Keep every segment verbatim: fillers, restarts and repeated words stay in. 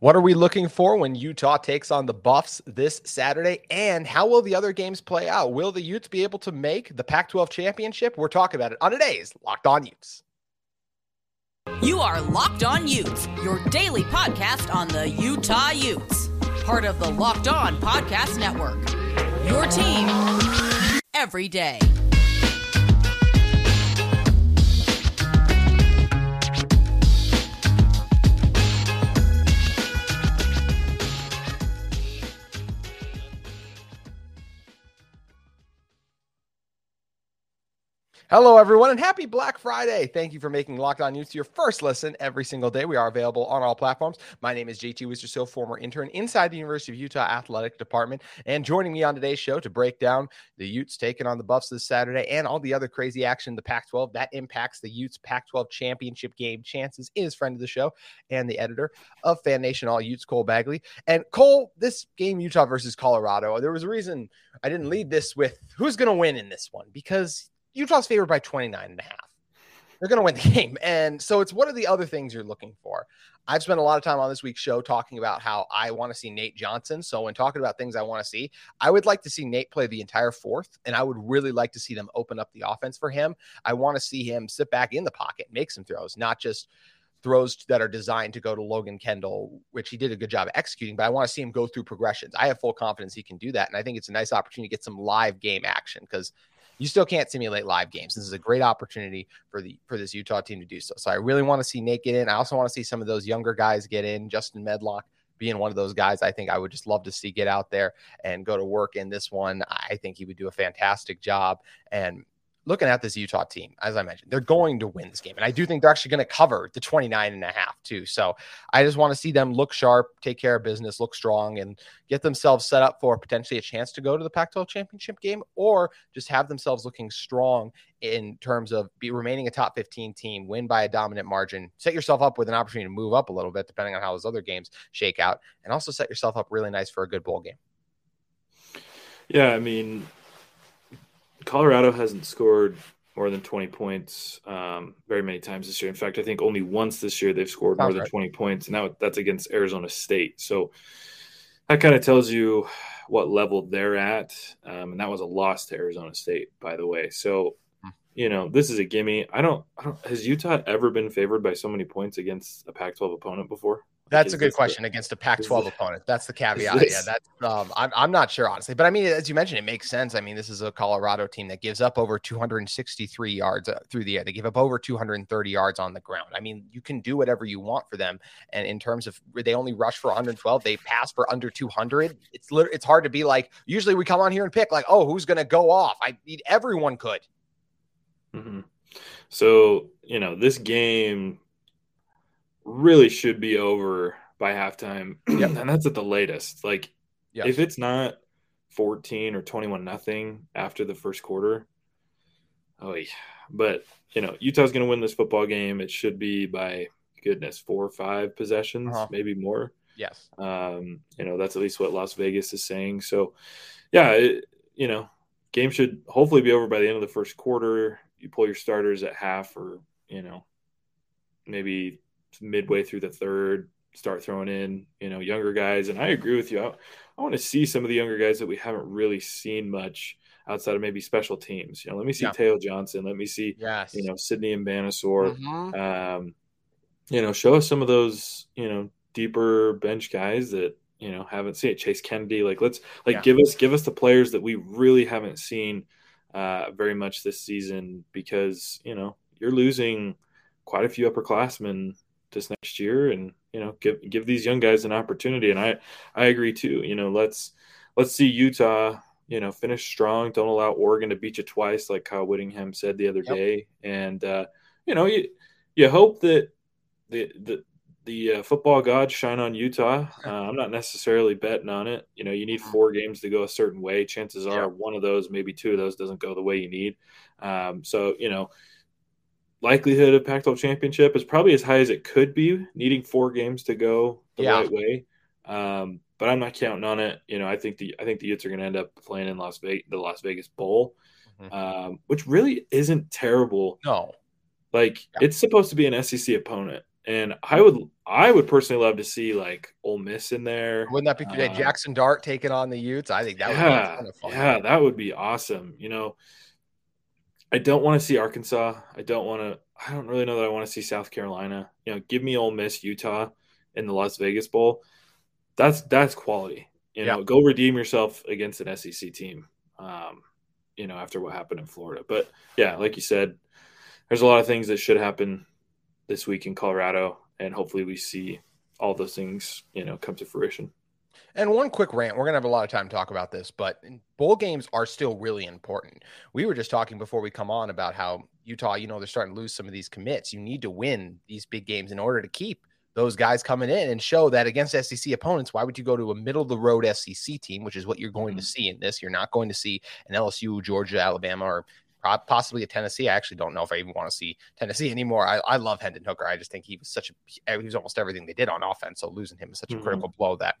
What are we looking for when Utah takes on the Buffs this Saturday? And how will the other games play out? Will the Utes be able to make the Pac twelve championship? We're talking about it on today's Locked On Utes. You are Locked On Utes, your daily podcast on the Utah Utes. Part of the Locked On Podcast Network. Your team every day. Hello, everyone, and happy Black Friday. Thank you for making Locked On Utes your first listen every single day. We are available on all platforms. My name is J T Weister, so former intern inside the University of Utah Athletic Department. And joining me on today's show to break down the Utes taking on the Buffs this Saturday and all the other crazy action in the Pac twelve that impacts the Utes Pac twelve championship game chances is friend of the show and the editor of Fan Nation All Utes, Cole Bagley. And Cole, this game, Utah versus Colorado, there was a reason I didn't lead this with who's going to win in this one, because Utah's favored by twenty-nine and a half. They're going to win the game. And so it's what are the other things you're looking for? I've spent a lot of time on this week's show talking about how I want to see Nate Johnson. So when talking about things I want to see, I would like to see Nate play the entire fourth, and I would really like to see them open up the offense for him. I want to see him sit back in the pocket, make some throws, not just throws that are designed to go to Logan Kendall, which he did a good job executing, but I want to see him go through progressions. I have full confidence he can do that, and I think it's a nice opportunity to get some live game action because you still can't simulate live games. This is a great opportunity for the for this Utah team to do so. So I really want to see Nate get in. I also want to see some of those younger guys get in. Justin Medlock being one of those guys I think I would just love to see get out there and go to work in this one. I think he would do a fantastic job. And looking at this Utah team, as I mentioned, they're going to win this game. And I do think they're actually going to cover the twenty-nine and a half too. So I just want to see them look sharp, take care of business, look strong, and get themselves set up for potentially a chance to go to the Pac twelve championship game, or just have themselves looking strong in terms of be remaining a top fifteen team, win by a dominant margin, set yourself up with an opportunity to move up a little bit, depending on how those other games shake out, and also set yourself up really nice for a good bowl game. Yeah, I mean, Colorado hasn't scored more than twenty points um, very many times this year. In fact, I think only once this year they've scored Sounds more right. than twenty points, and that, that's against Arizona State. So that kind of tells you what level they're at, um, and that was a loss to Arizona State, by the way. So, you know, this is a gimme. I don't, I don't – has Utah ever been favored by so many points against a Pac twelve opponent before? That's a good question the, against a Pac twelve opponent. That's the caveat. This, yeah, that's um, I'm I'm not sure honestly, but I mean, as you mentioned, it makes sense. I mean, this is a Colorado team that gives up over two hundred sixty-three yards uh, through the air. They give up over two hundred thirty yards on the ground. I mean, you can do whatever you want for them. And in terms of they only rush for one hundred twelve, they pass for under two hundred. It's it's hard to be like. Usually, we come on here and pick like, oh, who's going to go off? I need everyone could. Mm-hmm. So you know this game really should be over by halftime. Yep. And that's at the latest. Like yep. If it's not fourteen or twenty-one nothing after the first quarter. Oh yeah. But you know, Utah's going to win this football game. It should be by goodness, four or five possessions, uh-huh. maybe more. Yes. Um, you know, that's at least what Las Vegas is saying. So yeah, it, you know, game should hopefully be over by the end of the first quarter. You pull your starters at half or, you know, maybe midway through the third, start throwing in, you know, younger guys. And I agree with you. I, I want to see some of the younger guys that we haven't really seen much outside of maybe special teams. You know, let me see yeah. Teo Johnson. Let me see, yes. you know, Sidney and Banasor. Mm-hmm. Um, you know, show us some of those, you know, deeper bench guys that, you know, haven't seen it. Chase Kennedy. Like, let's like yeah. give us, give us the players that we really haven't seen uh, very much this season, because, you know, you're losing quite a few upperclassmen this next year, and you know, give give these young guys an opportunity. And I I agree too. You know, let's let's see Utah, you know, finish strong. Don't allow Oregon to beat you twice, like Kyle Whittingham said the other yep. day. And uh, you know, you you hope that the the the uh, football gods shine on Utah. Uh, I'm not necessarily betting on it. You know, you need four games to go a certain way. Chances are yep. one of those, maybe two of those, doesn't go the way you need. Um, so you know. Likelihood of Pac twelve championship is probably as high as it could be, needing four games to go the yeah. right way. Um, but I'm not counting on it. You know, I think the I think the Utes are going to end up playing in Las Vegas, the Las Vegas Bowl, mm-hmm. um, which really isn't terrible. No, like yeah. it's supposed to be an S E C opponent, And I would I would personally love to see, like, Ole Miss in there. Wouldn't that be uh, Jackson Dart taking on the Utes? I think that would yeah, be a ton of fun. Yeah, that would be awesome. You know, I don't want to see Arkansas. I don't want to – I don't really know that I want to see South Carolina. You know, give me Ole Miss, Utah, in the Las Vegas Bowl. That's that's quality. You know, yeah. Go redeem yourself against an S E C team, um, you know, after what happened in Florida. But, yeah, like you said, there's a lot of things that should happen this week in Colorado, and hopefully we see all those things, you know, come to fruition. And one quick rant, we're going to have a lot of time to talk about this, but bowl games are still really important. We were just talking before we come on about how Utah, you know, they're starting to lose some of these commits. You need to win these big games in order to keep those guys coming in and show that against S E C opponents. Why would you go to a middle of the road S E C team, which is what you're going mm-hmm. to see in this? You're not going to see an L S U, Georgia, Alabama, or possibly a Tennessee. I actually don't know if I even want to see Tennessee anymore. I, I love Hendon Hooker. I just think he was such a, he was almost everything they did on offense. So losing him is such a mm-hmm. critical blow that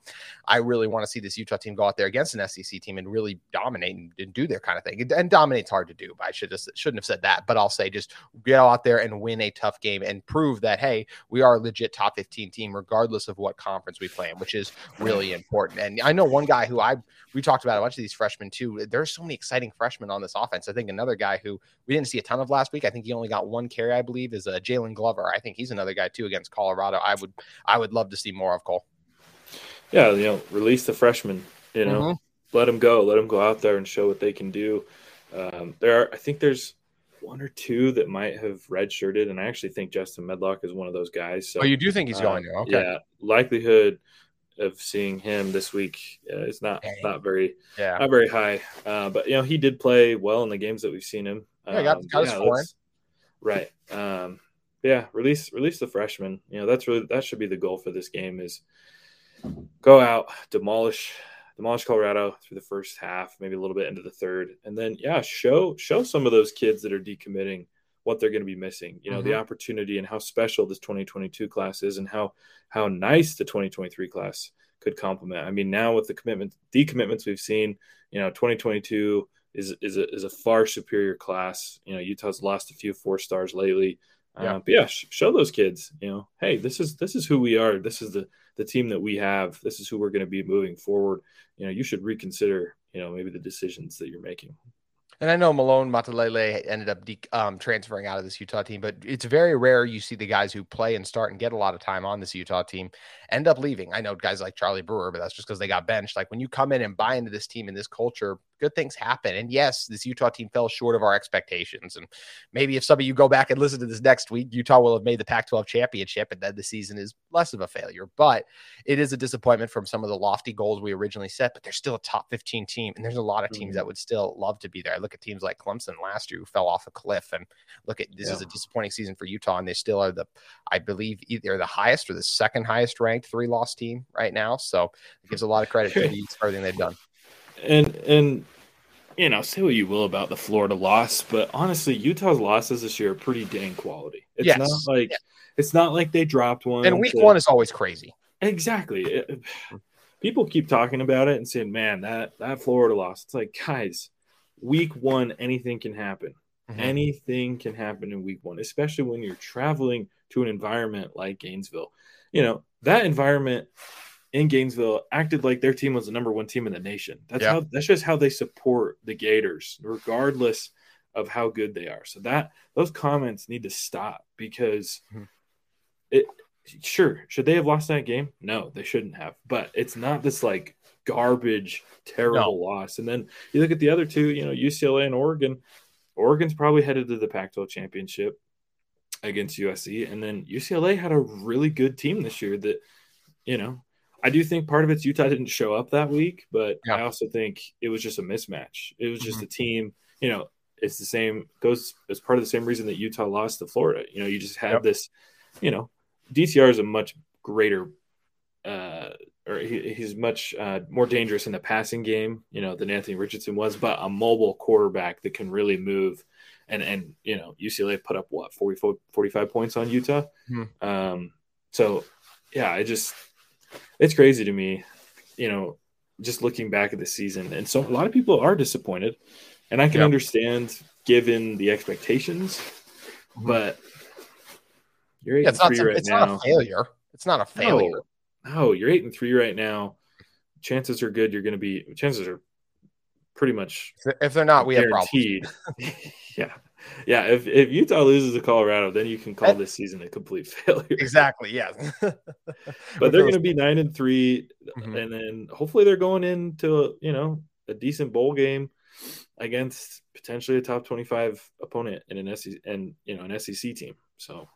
I really want to see this Utah team go out there against an S E C team and really dominate and, and do their kind of thing. And, and dominate's hard to do, but I should just shouldn't have said that. But I'll say just get out there and win a tough game and prove that, hey, we are a legit top fifteen team, regardless of what conference we play in, which is really important. And I know one guy who I, we talked about a bunch of these freshmen too. There's so many exciting freshmen on this offense. I think another guy who we didn't see a ton of last week, I think he only got one carry, I believe, is uh, Jalen Glover. I think he's another guy too against Colorado. I would, I would love to see more of Cole. Yeah, you know, release the freshmen. You know, mm-hmm. let them go, let them go out there and show what they can do. Um, there are, I think, there's one or two that might have redshirted, and I actually think Justin Medlock is one of those guys. So, oh, you do think he's um, going there? Okay. Yeah, likelihood of seeing him this week uh, is not Dang. not very yeah. not very high. Uh, but, you know, he did play well in the games that we've seen him. Um, yeah, got, got yeah, us right. Um, yeah, release release the freshman. You know, that's really that should be the goal for this game is go out, demolish demolish Colorado through the first half, maybe a little bit into the third, and then yeah, show show some of those kids that are decommitting what they're going to be missing, you know, mm-hmm. the opportunity and how special this twenty twenty-two class is and how, how nice the twenty twenty-three class could complement. I mean, now with the commitment, decommitments we've seen, you know, twenty twenty-two is, is a, is a far superior class. You know, Utah's lost a few four stars lately. Yeah. Uh, but yeah, sh- show those kids, you know, hey, this is, this is who we are. This is the, the team that we have. This is who we're going to be moving forward. You know, you should reconsider, you know, maybe the decisions that you're making. And I know Malone Matalele ended up de- um, transferring out of this Utah team, but it's very rare you see the guys who play and start and get a lot of time on this Utah team end up leaving. I know guys like Charlie Brewer, but that's just because they got benched. Like when you come in and buy into this team and this culture, good things happen. And yes, this Utah team fell short of our expectations. And maybe if some of you go back and listen to this next week, Utah will have made the Pac twelve championship and then the season is less of a failure. But it is a disappointment from some of the lofty goals we originally set, but they're still a top fifteen team. And there's a lot of teams that would still love to be there. I look at teams like Clemson last year who fell off a cliff, and look at this yeah. is a disappointing season for Utah. And they still are the, I believe, either the highest or the second highest ranked three loss team right now. So it gives a lot of credit to the Utes for everything they've done. And, and you know, say what you will about the Florida loss, but honestly, Utah's losses this year are pretty dang quality. It's yes. not like yeah. it's not like they dropped one. And week that, one is always crazy. Exactly. It, people keep talking about it and saying, man, that, that Florida loss. It's like, guys, week one, anything can happen. Mm-hmm. Anything can happen in week one, especially when you're traveling to an environment like Gainesville. You know, that environment – in Gainesville acted like their team was the number one team in the nation. That's yeah. how, that's just how they support the Gators, regardless of how good they are. So that those comments need to stop because mm-hmm. it sure. Should they have lost that game? No, they shouldn't have, but it's not this like garbage, terrible no. loss. And then you look at the other two, you know, U C L A and Oregon, Oregon's probably headed to the Pac twelve championship against U S C. And then U C L A had a really good team this year that, you know, I do think part of it's Utah didn't show up that week, but yeah. I also think it was just a mismatch. It was just mm-hmm. a team, you know, it's the same goes as part of the same reason that Utah lost to Florida. You know, you just have yep. this, you know, D T R is a much greater uh, or he, he's much uh, more dangerous in the passing game, you know, than Anthony Richardson was, but a mobile quarterback that can really move. And, and, you know, U C L A put up what forty-four, forty-five points on Utah. Mm-hmm. Um, so yeah, I just, it's crazy to me, you know, just looking back at the season. And so a lot of people are disappointed, and I can yep. understand given the expectations, mm-hmm. but You're eight yeah, it's and three not, right it's now. It's not a failure. It's not a failure. No, no, you're eight and three right now. Chances are good. You're going to be. Chances are pretty much. If they're not, guaranteed. We have problems. yeah, yeah. If if Utah loses to Colorado, then you can call that, this season a complete failure. Exactly. Yeah. But they're going to be nine and three, mm-hmm. and then hopefully they're going into you know a decent bowl game against potentially a top twenty-five opponent in an S E C and you know an S E C team. So.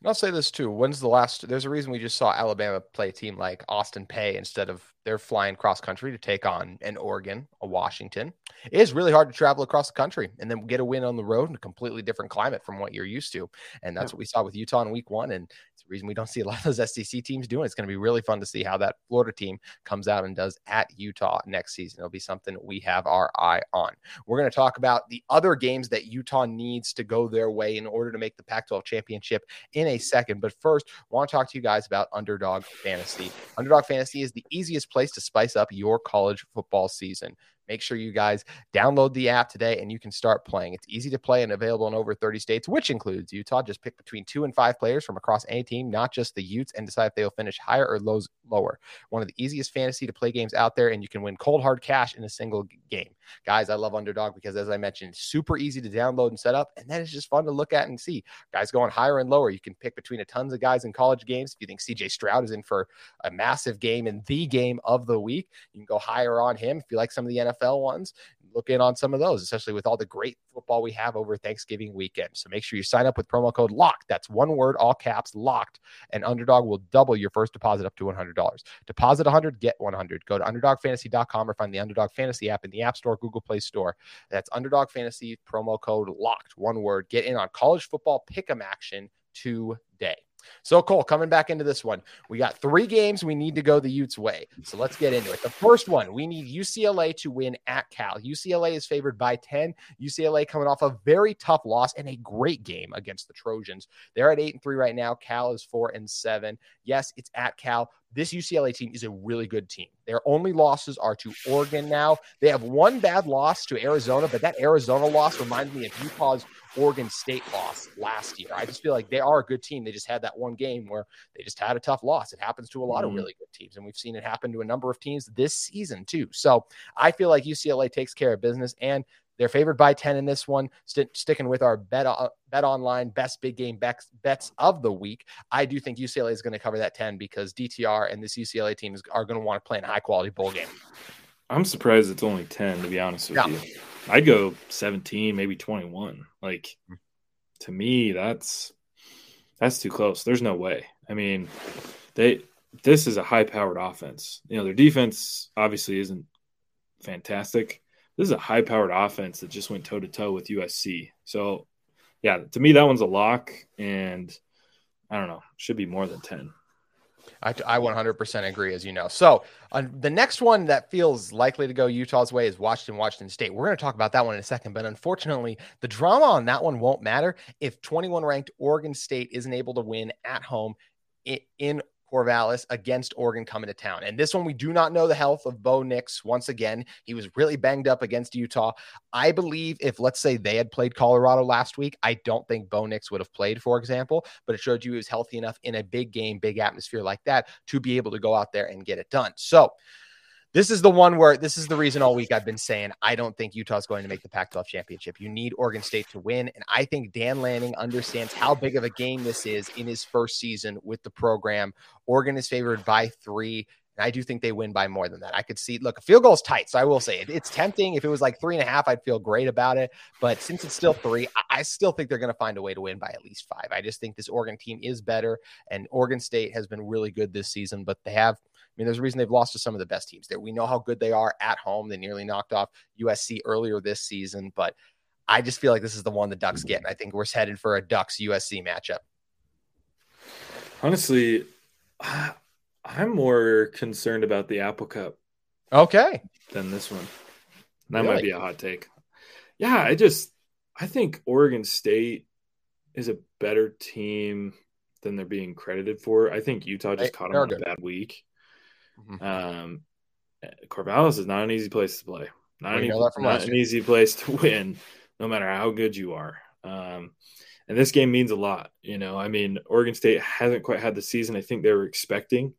And I'll say this too. When's the last? There's a reason we just saw Alabama play a team like Austin Peay instead of they're flying cross country to take on an Oregon, a Washington. It is really hard to travel across the country and then get a win on the road in a completely different climate from what you're used to. And that's yeah. what we saw with Utah in week one. And it's the reason we don't see a lot of those S E C teams doing it. It's going to be really fun to see how that Florida team comes out and does at Utah next season. It'll be something we have our eye on. We're going to talk about the other games that Utah needs to go their way in order to make the Pac twelve championship in a second. But first, I want to talk to you guys about Underdog Fantasy. Underdog Fantasy is the easiest place to spice up your college football season. Make sure you guys download the app today and you can start playing. It's easy to play and available in over thirty states, which includes Utah. Just pick between two and five players from across any team, not just the Utes, and decide if they'll finish higher or lows lower. One of the easiest fantasy to play games out there, and you can win cold hard cash in a single game. Guys, I love Underdog because, as I mentioned, it's super easy to download and set up, and then it's just fun to look at and see. Guys going higher and lower. You can pick between a tons of guys in college games. If you think C J Stroud is in for a massive game in the game of the week, you can go higher on him. If you like some of the N F L ones, look in on some of those, especially with all the great football we have over Thanksgiving weekend. So make sure you sign up with promo code LOCKED. That's one word, all caps, LOCKED, and Underdog will double your first deposit up to one hundred dollars. Deposit one hundred dollars, get one hundred dollars. Go to underdog fantasy dot com or find the Underdog Fantasy app in the App Store, Google Play Store. That's Underdog Fantasy, promo code LOCKED, one word. Get in on college football pick'em action today. So, Cole, coming back into this one, we got three games we need to go the Utes' way. So let's get into it. The first one, we need U C L A to win at Cal. U C L A is favored by ten. U C L A coming off a very tough loss and a great game against the Trojans. They're at eight and three right now. Cal is four and seven. Yes, it's at Cal. This U C L A team is a really good team. Their only losses are to Oregon now. They have one bad loss to Arizona, but that Arizona loss reminds me of Utah's Oregon State loss last year. I just feel like they are a good team. They just had that one game where they just had a tough loss. It happens to a lot of really good teams, and we've seen it happen to a number of teams this season too. So I feel like U C L A takes care of business, and they're favored by ten in this one. St- sticking with our bet, o- bet online best big game bets, bets of the week, I do think U C L A is going to cover that ten because D T R and this U C L A team is, are going to want to play in a high-quality bowl game. I'm surprised it's only ten, to be honest with yeah. you. I'd go seventeen, maybe twenty-one. Like, to me, that's that's too close. There's no way. I mean, they this is a high-powered offense. You know, their defense obviously isn't fantastic. This is a high-powered offense that just went toe-to-toe with U S C. So, yeah, to me, that one's a lock, and I don't know, should be more than ten. I, I one hundred percent agree, as you know. So uh, the next one that feels likely to go Utah's way is Washington, Washington State. We're going to talk about that one in a second, but unfortunately, the drama on that one won't matter if twenty-one ranked Oregon State isn't able to win at home in, in Corvallis against Oregon coming to town. And this one, we do not know the health of Bo Nix. Once again, he was really banged up against Utah. I believe if, let's say, they had played Colorado last week, I don't think Bo Nix would have played, for example, but it showed you he was healthy enough in a big game, big atmosphere like that to be able to go out there and get it done. So this is the one where this is the reason all week I've been saying I don't think Utah's going to make the Pac twelve championship. You need Oregon State to win, and I think Dan Lanning understands how big of a game this is in his first season with the program. Oregon is favored by three, and I do think they win by more than that. I could see, look, a field goal is tight, so I will say it, it's tempting. If it was like three and a half, I'd feel great about it, but since it's still three, I, I still think they're going to find a way to win by at least five. I just think this Oregon team is better, and Oregon State has been really good this season, but they have I mean, there's a reason they've lost to some of the best teams there. We know how good they are at home. They nearly knocked off U S C earlier this season, but I just feel like this is the one the Ducks get. I think we're headed for a Ducks U S C matchup. Honestly, I'm more concerned about the Apple Cup okay. than this one. That really? Might be a hot take. Yeah, I just I think Oregon State is a better team than they're being credited for. I think Utah just I, caught them on good. a bad week. Um, Corvallis is not an easy place to play. Not, an easy, not an easy place to win, no matter how good you are. Um, And this game means a lot. You know, I mean, Oregon State hasn't quite had the season I think they were expecting.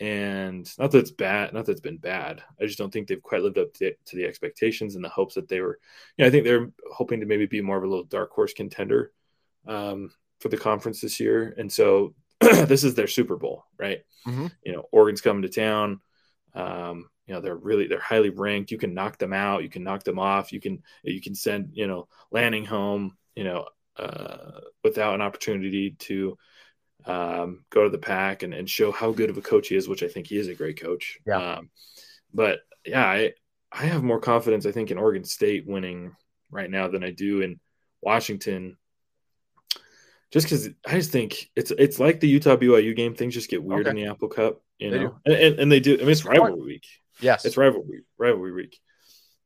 And not that it's bad, not that it's been bad. I just don't think they've quite lived up to, to the expectations and the hopes that they were, you know, I think they're hoping to maybe be more of a little dark horse contender um, for the conference this year. And so this is their Super Bowl, right? Mm-hmm. You know, Oregon's coming to town. Um, you know, they're really, they're highly ranked. You can knock them out. You can knock them off. You can, you can send, you know, Lanning home, you know, uh, without an opportunity to um, go to the pack and, and show how good of a coach he is, which I think he is a great coach. Yeah. Um, but yeah, I, I have more confidence, I think, in Oregon State winning right now than I do in Washington. Just because I just think it's it's like the Utah B Y U game. Things just get weird okay. in the Apple Cup, you they know, and, and and they do. I mean, it's rivalry week. Yes, it's rivalry rivalry week.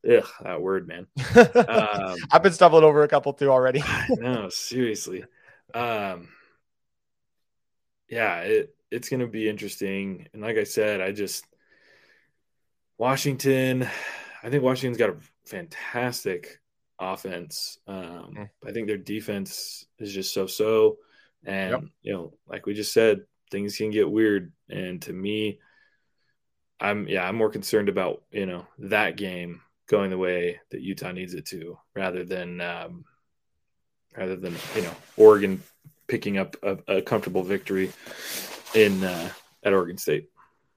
Ugh, that word, man. Um, I've been stumbling over a couple too already. No, seriously. Um, yeah, it it's going to be interesting. And like I said, I just Washington. I think Washington's got a fantastic offense. Um, mm. I think their defense is just so-so. And, yep. you know, like we just said, things can get weird. And to me, I'm, yeah, I'm more concerned about, you know, that game going the way that Utah needs it to, rather than, um, rather than, you know, Oregon picking up a, a comfortable victory in, uh, at Oregon State.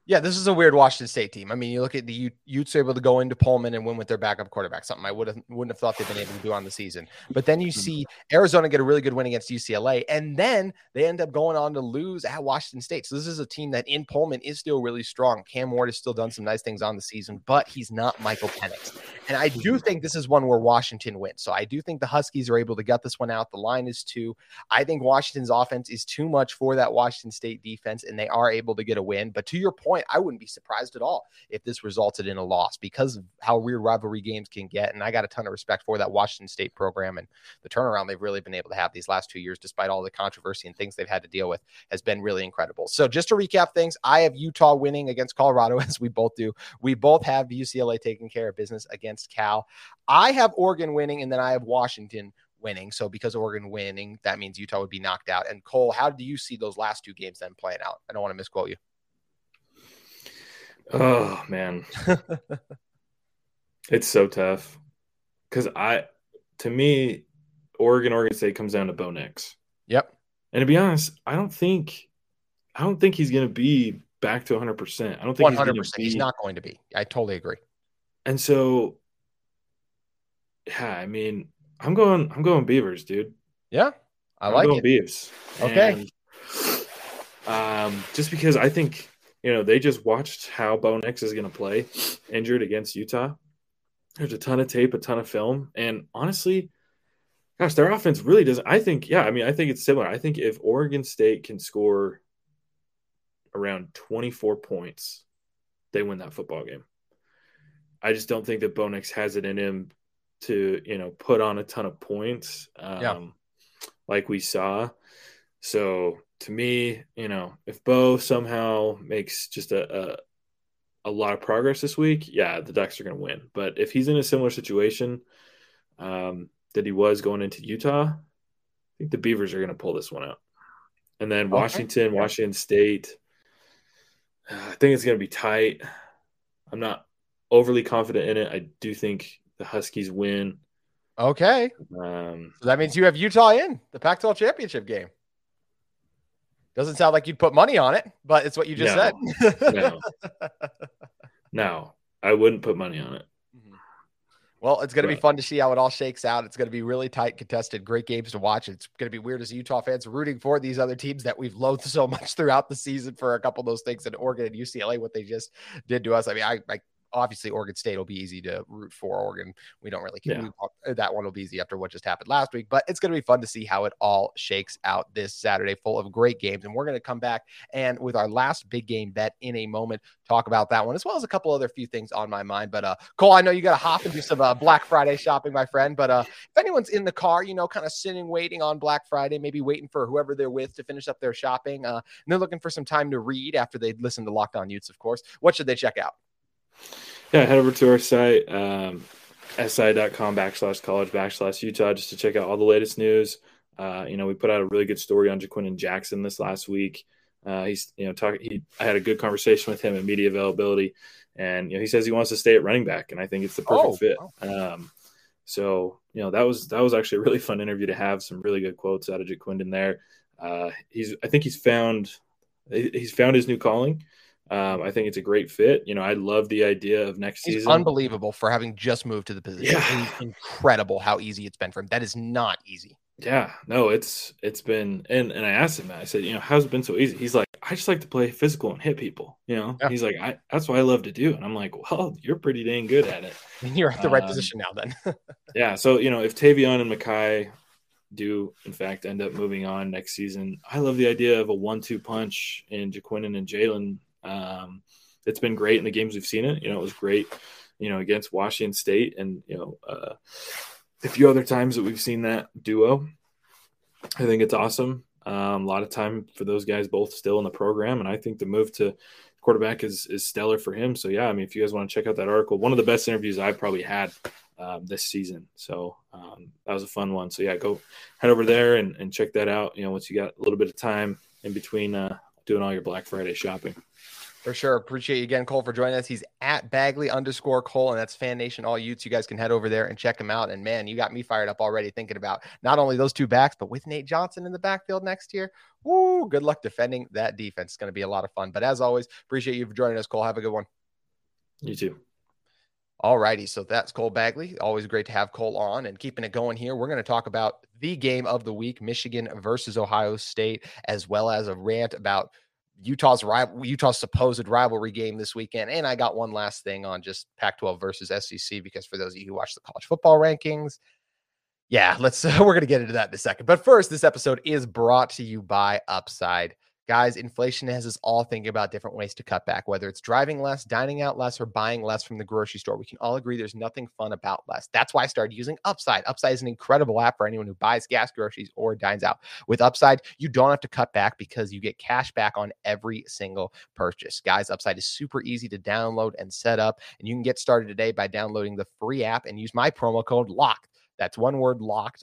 Yeah, this is a weird Washington State team. I mean, you look at the U- Utes able to go into Pullman and win with their backup quarterback, something I would have, wouldn't have thought they'd been able to do on the season. But then you see Arizona get a really good win against U C L A, and then they end up going on to lose at Washington State. So this is a team that in Pullman is still really strong. Cam Ward has still done some nice things on the season, but he's not Michael Penix. And I do think this is one where Washington wins. So I do think the Huskies are able to gut this one out. The line is two. I think Washington's offense is too much for that Washington State defense, and they are able to get a win. But to your point, I wouldn't be surprised at all if this resulted in a loss because of how weird rivalry games can get. And I got a ton of respect for that Washington State program and the turnaround they've really been able to have these last two years, despite all the controversy and things they've had to deal with, has been really incredible. So just to recap things, I have Utah winning against Colorado, as we both do. We both have U C L A taking care of business against Cal. I have Oregon winning, and then I have Washington winning. So because Oregon winning, that means Utah would be knocked out. And Cole, how do you see those last two games then playing out? I don't want to misquote you. Oh man, it's so tough because I, to me, Oregon, Oregon State comes down to Bo Nix. Yep. And to be honest, I don't think, I don't think he's going to be back to one hundred percent. I don't think one hundred percent. He's, be... he's not going to be. I totally agree. And so, yeah, I mean, I'm going, I'm going Beavers, dude. Yeah, I I'm like going it. Beavs. Okay. And, um, just because I think. You know, they just watched how Bo Nix is going to play injured against Utah. There's a ton of tape, a ton of film. And honestly, gosh, their offense really doesn't – I think – yeah, I mean, I think it's similar. I think if Oregon State can score around twenty-four points, they win that football game. I just don't think that Bo Nix has it in him to, you know, put on a ton of points um, yeah. like we saw. So – to me, you know, if Bo somehow makes just a, a a lot of progress this week, yeah, the Ducks are going to win. But if he's in a similar situation um, that he was going into Utah, I think the Beavers are going to pull this one out. And then Washington, okay. Washington State, I think it's going to be tight. I'm not overly confident in it. I do think the Huskies win. Okay. Um, so that means you have Utah in the Pac twelve championship game. Doesn't sound like you'd put money on it, but it's what you just no, said. no. no, I wouldn't put money on it. Well, it's going to be fun to see how it all shakes out. It's going to be really tight, contested, great games to watch. It's going to be weird as Utah fans rooting for these other teams that we've loathed so much throughout the season for a couple of those things. And Oregon and U C L A, what they just did to us. I mean, I, I obviously Oregon State will be easy to root for. Oregon, we don't really care. Yeah. That one will be easy after what just happened last week, but it's going to be fun to see how it all shakes out this Saturday, full of great games. And we're going to come back and with our last big game bet in a moment, talk about that one, as well as a couple other few things on my mind. But uh, Cole, I know you got to hop and do some uh, Black Friday shopping, my friend, but uh, if anyone's in the car, you know, kind of sitting, waiting on Black Friday, maybe waiting for whoever they're with to finish up their shopping. Uh, and they're looking for some time to read after they listen to Locked On Utes, of course, what should they check out? Yeah, head over to our site, um, si dot com backslash college backslash Utah, just to check out all the latest news. Uh, you know, we put out a really good story on Jaquinden Jackson this last week. Uh, he's, you know, talking, he, I had a good conversation with him at media availability, and, you know, he says he wants to stay at running back, and I think it's the perfect oh, fit. Wow. Um, so, you know, that was, that was actually a really fun interview to have some really good quotes out of Jaquinden there. Uh, he's, I think he's found, he's found his new calling. Um, I think it's a great fit. You know, I love the idea of next he's season. Unbelievable for having just moved to the position. Yeah. It's incredible how easy it's been for him. That is not easy. Yeah, no, it's it's been and, and I asked him that. I said, you know, how's it been so easy? He's like, I just like to play physical and hit people, you know. Yeah. He's like, I that's what I love to do. And I'm like, well, you're pretty dang good at it. And you're at the um, right position now then. Yeah. So, you know, if Tavion and Makai do in fact end up moving on next season, I love the idea of a one two punch in Jaquinden and Jalen. Um, it's been great in the games we've seen it. You know, it was great, you know, against Washington State and, you know, uh a few other times that we've seen that duo. I think it's awesome. Um, a lot of time for those guys both still in the program, and I think the move to quarterback is is stellar for him. So, yeah, I mean, if you guys want to check out that article, one of the best interviews I've probably had um, this season. So um, that was a fun one. So, yeah, go head over there and, and check that out, you know, once you got a little bit of time in between uh, doing all your Black Friday shopping. For sure. Appreciate you again, Cole, for joining us. He's at Bagley underscore Cole, and that's Fan Nation All Utes. You guys can head over there and check him out. And, man, you got me fired up already thinking about not only those two backs, but with Nate Johnson in the backfield next year. Woo, good luck defending that defense. It's going to be a lot of fun. But, as always, appreciate you for joining us, Cole. Have a good one. You too. All righty. So that's Cole Bagley. Always great to have Cole on and keeping it going here. We're going to talk about the game of the week, Michigan versus Ohio State, as well as a rant about Utah's rival, Utah's supposed rivalry game this weekend. And I got one last thing on just Pac twelve versus S E C, because for those of you who watch the college football rankings, yeah, let's, uh, we're going to get into that in a second. But first, this episode is brought to you by Upside. Guys, inflation has us all thinking about different ways to cut back, whether it's driving less, dining out less, or buying less from the grocery store. We can all agree there's nothing fun about less. That's why I started using Upside. Upside is an incredible app for anyone who buys gas, groceries, or dines out. With Upside, you don't have to cut back because you get cash back on every single purchase. Guys, Upside is super easy to download and set up, and you can get started today by downloading the free app and use my promo code LOCKED. That's one word, LOCKED.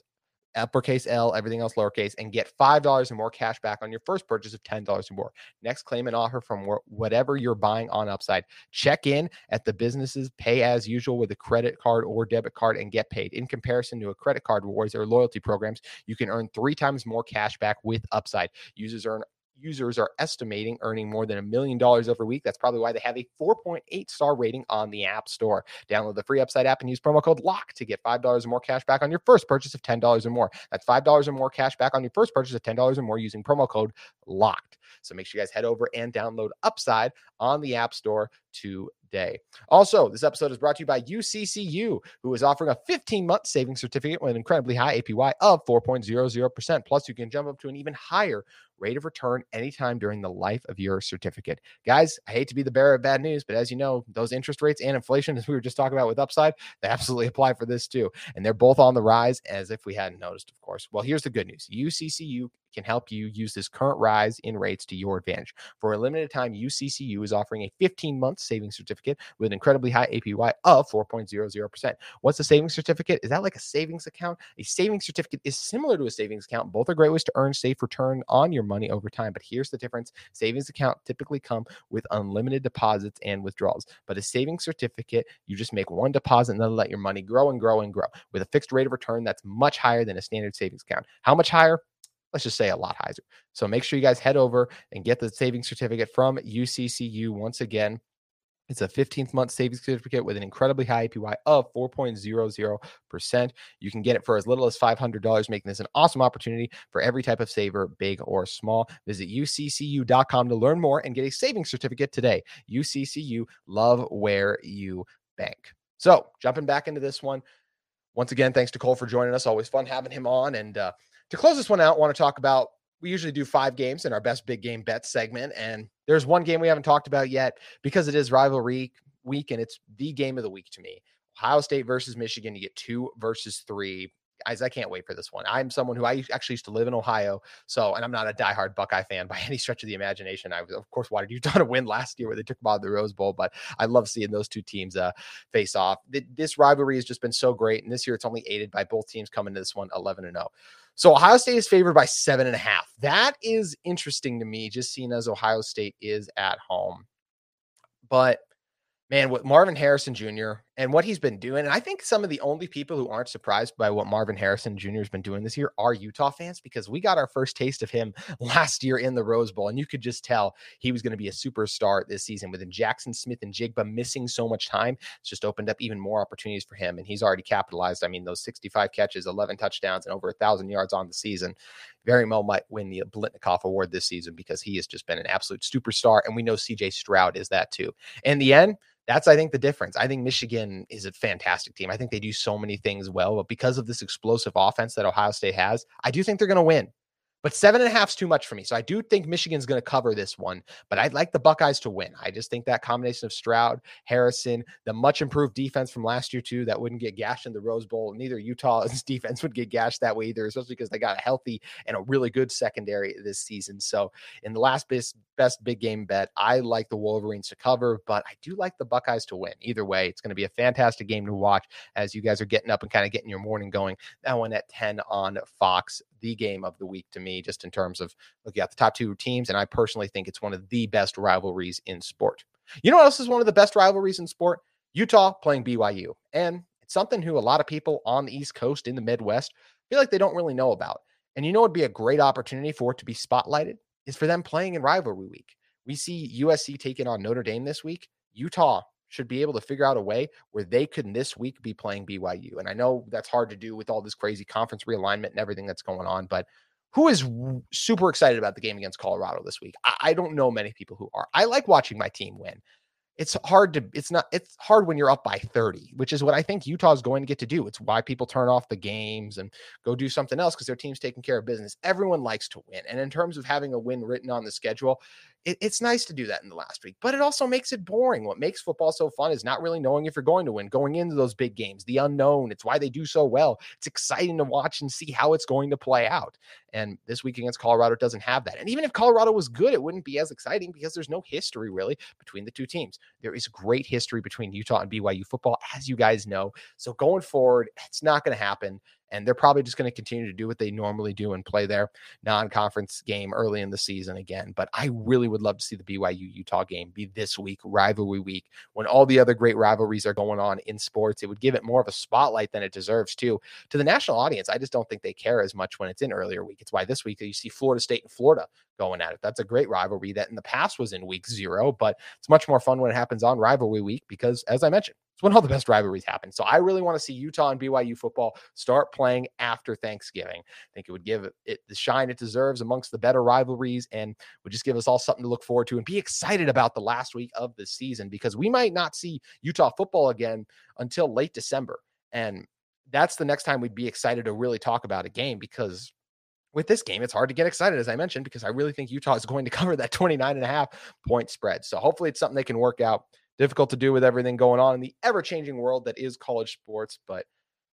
Uppercase L, everything else lowercase, and get five dollars or more cash back on your first purchase of ten dollars or more. Next, claim an offer from whatever you're buying on Upside. Check in at the businesses, pay as usual with a credit card or debit card, and get paid. In comparison to a credit card, rewards, or loyalty programs, you can earn three times more cash back with Upside. Users earn Users are estimating earning more than a million dollars every week. That's probably why they have a four point eight star rating on the App Store. Download the free Upside app and use promo code LOCK to get five dollars or more cash back on your first purchase of ten dollars or more. That's five dollars or more cash back on your first purchase of ten dollars or more using promo code LOCKED. So make sure you guys head over and download Upside on the App Store today. Day. Also, this episode is brought to you by U C C U, who is offering a fifteen month savings certificate with an incredibly high A P Y of four point zero zero percent. Plus, you can jump up to an even higher rate of return anytime during the life of your certificate. Guys, I hate to be the bearer of bad news, but as you know, those interest rates and inflation, as we were just talking about with Upside, they absolutely apply for this too. And they're both on the rise, as if we hadn't noticed, of course. Well, here's the good news. U C C U can help you use this current rise in rates to your advantage. For a limited time, U C C U is offering a fifteen month savings certificate with an incredibly high A P Y of four point zero zero percent. What's a savings certificate? Is that like a savings account? A savings certificate is similar to a savings account. Both are great ways to earn safe return on your money over time. But here's the difference. Savings accounts typically come with unlimited deposits and withdrawals. But a savings certificate, you just make one deposit and then let your money grow and grow and grow with a fixed rate of return that's much higher than a standard savings account. How much higher? Let's just say a lot higher. So make sure you guys head over and get the savings certificate from U C C U. Once again, it's a fifteen month savings certificate with an incredibly high A P Y of four point zero zero percent. You can get it for as little as five hundred dollars, making this an awesome opportunity for every type of saver, big or small. Visit U C C U dot com to learn more and get a savings certificate today. U C C U, love where you bank. So jumping back into this one, once again, thanks to Cole for joining us. Always fun having him on. And, uh, to close this one out, I want to talk about, we usually do five games in our best big game bets segment. And there's one game we haven't talked about yet because it is rivalry week and it's the game of the week to me. Ohio State versus Michigan. You get two versus three guys, I can't wait for this one. I'm someone who I actually used to live in Ohio. So, and I'm not a diehard Buckeye fan by any stretch of the imagination. I was, of course, wanted Utah to win last year where they took them out of the Rose Bowl, but I love seeing those two teams uh, face off. This rivalry has just been so great. And this year it's only aided by both teams coming to this one eleven and oh. So Ohio State is favored by seven and a half. That is interesting to me, just seeing as Ohio State is at home. But man, what Marvin Harrison Junior and what he's been doing, and I think some of the only people who aren't surprised by what Marvin Harrison Junior has been doing this year are Utah fans, because we got our first taste of him last year in the Rose Bowl, and you could just tell he was going to be a superstar this season. Within Jackson Smith and Jigba missing so much time, it's just opened up even more opportunities for him, and he's already capitalized. I mean, those sixty-five catches, eleven touchdowns, and over one thousand yards on the season, very well might win the Biletnikoff Award this season because he has just been an absolute superstar, and we know C J Stroud is that too. In the end, that's, I think, the difference. I think Michigan is a fantastic team. I think they do so many things well, but because of this explosive offense that Ohio State has, I do think they're going to win. But seven and a half is too much for me. So I do think Michigan's going to cover this one, but I'd like the Buckeyes to win. I just think that combination of Stroud, Harrison, the much improved defense from last year too, that wouldn't get gashed in the Rose Bowl. Neither Utah's defense would get gashed that way either, especially because they got a healthy and a really good secondary this season. So in the last best, best big game bet, I like the Wolverines to cover, but I do like the Buckeyes to win. Either way, it's going to be a fantastic game to watch as you guys are getting up and kind of getting your morning going. That one at ten on Fox, the game of the week to me, just in terms of looking at the top two teams. And I personally think it's one of the best rivalries in sport. You know what else is one of the best rivalries in sport? Utah playing B Y U. And it's something who a lot of people on the East Coast, in the Midwest, feel like they don't really know about. And you know what would be a great opportunity for it to be spotlighted is for them playing in rivalry week. We see U S C taking on Notre Dame this week. Utah should be able to figure out a way where they could this week be playing B Y U. And I know that's hard to do with all this crazy conference realignment and everything that's going on, but who is super excited about the game against Colorado this week? I, I don't know many people who are. I like watching my team win. It's hard to, it's not, it's hard when you're up by thirty, which is what I think Utah is going to get to do. It's why people turn off the games and go do something else, because their team's taking care of business. Everyone likes to win. And in terms of having a win written on the schedule, it, it's nice to do that in the last week, but it also makes it boring. What makes football so fun is not really knowing if you're going to win, going into those big games, the unknown. It's why they do so well. It's exciting to watch and see how it's going to play out. And this week against Colorado doesn't have that. And even if Colorado was good, it wouldn't be as exciting because there's no history really between the two teams. There is great history between Utah and B Y U football, as you guys know. So going forward, it's not going to happen. And they're probably just going to continue to do what they normally do and play their non-conference game early in the season again. But I really would love to see the B Y U-Utah game be this week, rivalry week, when all the other great rivalries are going on in sports. It would give it more of a spotlight than it deserves to. To the national audience, I just don't think they care as much when it's in earlier week. It's why this week you see Florida State and Florida going at it. That's a great rivalry that in the past was in week zero, but it's much more fun when it happens on rivalry week because, as I mentioned, it's when all the best rivalries happen. So I really want to see Utah and B Y U football start playing after Thanksgiving. I think it would give it the shine it deserves amongst the better rivalries and would just give us all something to look forward to and be excited about the last week of the season, because we might not see Utah football again until late December. And that's the next time we'd be excited to really talk about a game, because with this game, it's hard to get excited, as I mentioned, because I really think Utah is going to cover that twenty-nine and a half point spread. So hopefully it's something they can work out. Difficult to do with everything going on in the ever-changing world that is college sports, but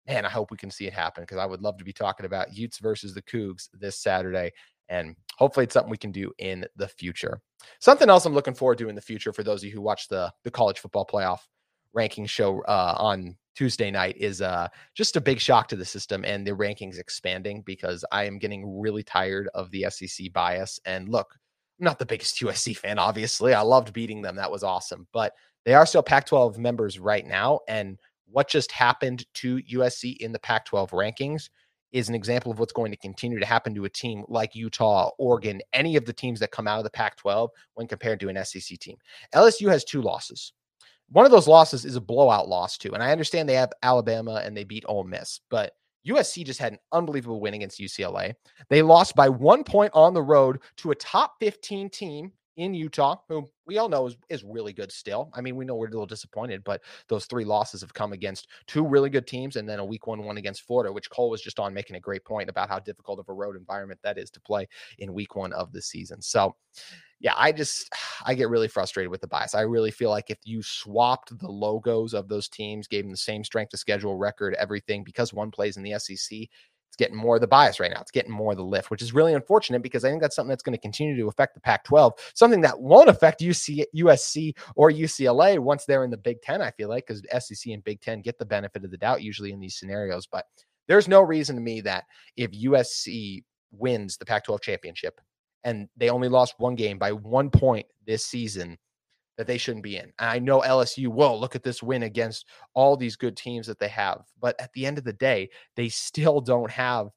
man, I hope we can see it happen, because I would love to be talking about Utes versus the Cougs this Saturday, and hopefully it's something we can do in the future. Something else I'm looking forward to in the future for those of you who watch the, the college football playoff ranking show uh, on Tuesday night is uh, just a big shock to the system and the rankings expanding, because I am getting really tired of the S E C bias. And look, I'm not the biggest U S C fan, obviously. I loved beating them. That was awesome. But they are still Pac twelve members right now. And what just happened to U S C in the Pac twelve rankings is an example of what's going to continue to happen to a team like Utah, Oregon, any of the teams that come out of the Pac twelve when compared to an S E C team. L S U has two losses. One of those losses is a blowout loss too. And I understand they have Alabama and they beat Ole Miss, but U S C just had an unbelievable win against U C L A. They lost by one point on the road to a top fifteen team in Utah, who we all know is, is really good still. I mean, we know we're a little disappointed, but those three losses have come against two really good teams and then a week one one against Florida, which Cole was just on making a great point about how difficult of a road environment that is to play in week one of the season. So yeah, I just, I get really frustrated with the bias. I really feel like if you swapped the logos of those teams, gave them the same strength of schedule, record, everything, because one plays in the S E C, it's getting more of the bias right now. It's getting more of the lift, which is really unfortunate because I think that's something that's going to continue to affect the Pac twelve, something that won't affect U C, U S C or U C L A once they're in the Big Ten, I feel like, because S E C and Big Ten get the benefit of the doubt usually in these scenarios. But there's no reason to me that if U S C wins the Pac twelve championship and they only lost one game by one point this season, that they shouldn't be in. I know L S U, whoa, look at this win against all these good teams that they have. But at the end of the day, they still don't have,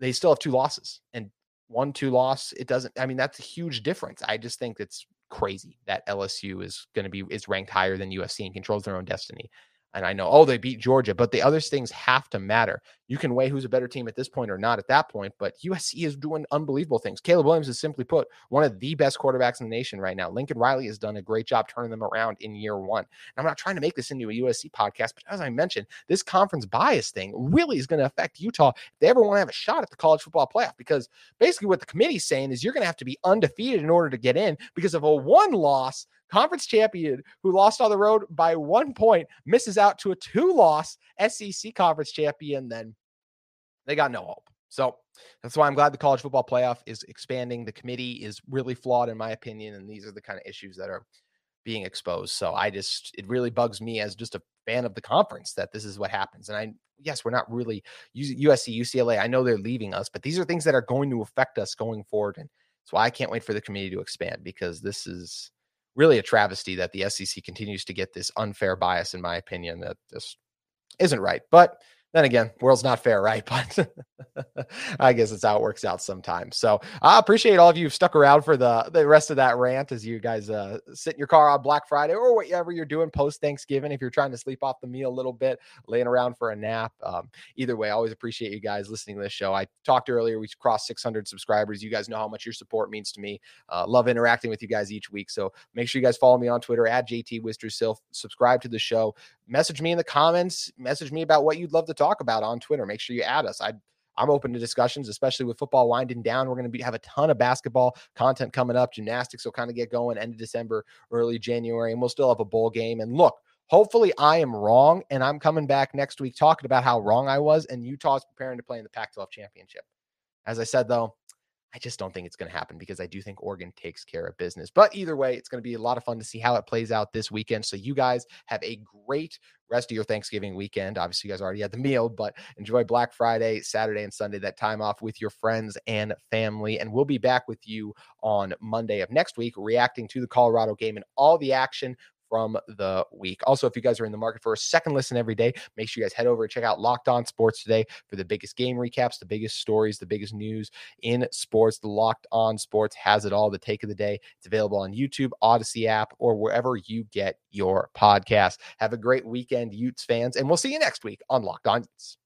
they still have two losses. And one, two loss, it doesn't, I mean, that's a huge difference. I just think it's crazy that L S U is going to be, is ranked higher than U S C and controls their own destiny. And I know, oh, they beat Georgia, but the other things have to matter. You can weigh who's a better team at this point or not at that point, but U S C is doing unbelievable things. Caleb Williams is, simply put, one of the best quarterbacks in the nation right now. Lincoln Riley has done a great job turning them around in year one. And I'm not trying to make this into a U S C podcast, but as I mentioned, this conference bias thing really is going to affect Utah if they ever want to have a shot at the college football playoff, because basically what the committee's saying is you're going to have to be undefeated in order to get in because of a one-loss conference champion who lost on the road by one point, misses out to a two-loss S E C conference champion, then they got no hope. So that's why I'm glad the college football playoff is expanding. The committee is really flawed, in my opinion, and these are the kind of issues that are being exposed. So I just, it really bugs me as just a fan of the conference that this is what happens. And I, yes, we're not really U S C, U C L A. I know they're leaving us, but these are things that are going to affect us going forward. And that's why I can't wait for the committee to expand, because this is really a travesty that the S E C continues to get this unfair bias, in my opinion, that just isn't right. But then again, world's not fair, right? But I guess it's how it works out sometimes. So I appreciate all of you who've stuck around for the, the rest of that rant as you guys uh, sit in your car on Black Friday or whatever you're doing post-Thanksgiving. If you're trying to sleep off the meal a little bit, laying around for a nap. Um, either way, I always appreciate you guys listening to this show. I talked earlier, we crossed six hundred subscribers. You guys know how much your support means to me. Uh, love interacting with you guys each week. So make sure you guys follow me on Twitter at J T Weister. Subscribe to the show. Message me in the comments. Message me about what you'd love to talk about on Twitter. Make sure you add us. I, I'm open to discussions, especially with football winding down. We're going to have a ton of basketball content coming up. Gymnastics will kind of get going end of December, early January, and we'll still have a bowl game. And look, hopefully I am wrong, and I'm coming back next week talking about how wrong I was, and Utah's preparing to play in the Pac twelve championship. As I said, though, I just don't think it's going to happen because I do think Oregon takes care of business. But either way, it's going to be a lot of fun to see how it plays out this weekend. So you guys have a great rest of your Thanksgiving weekend. Obviously, you guys already had the meal, but enjoy Black Friday, Saturday, and Sunday, that time off with your friends and family. And we'll be back with you on Monday of next week, reacting to the Colorado game and all the action from the week. Also, if you guys are in the market for a second listen every day, make sure you guys head over and check out Locked On Sports Today for the biggest game recaps, the biggest stories, the biggest news in sports. The Locked On Sports has it all, the take of the day. It's available on YouTube, Odyssey app, or wherever you get your podcast. Have a great weekend, Utes fans, and we'll see you next week on Locked On Utes.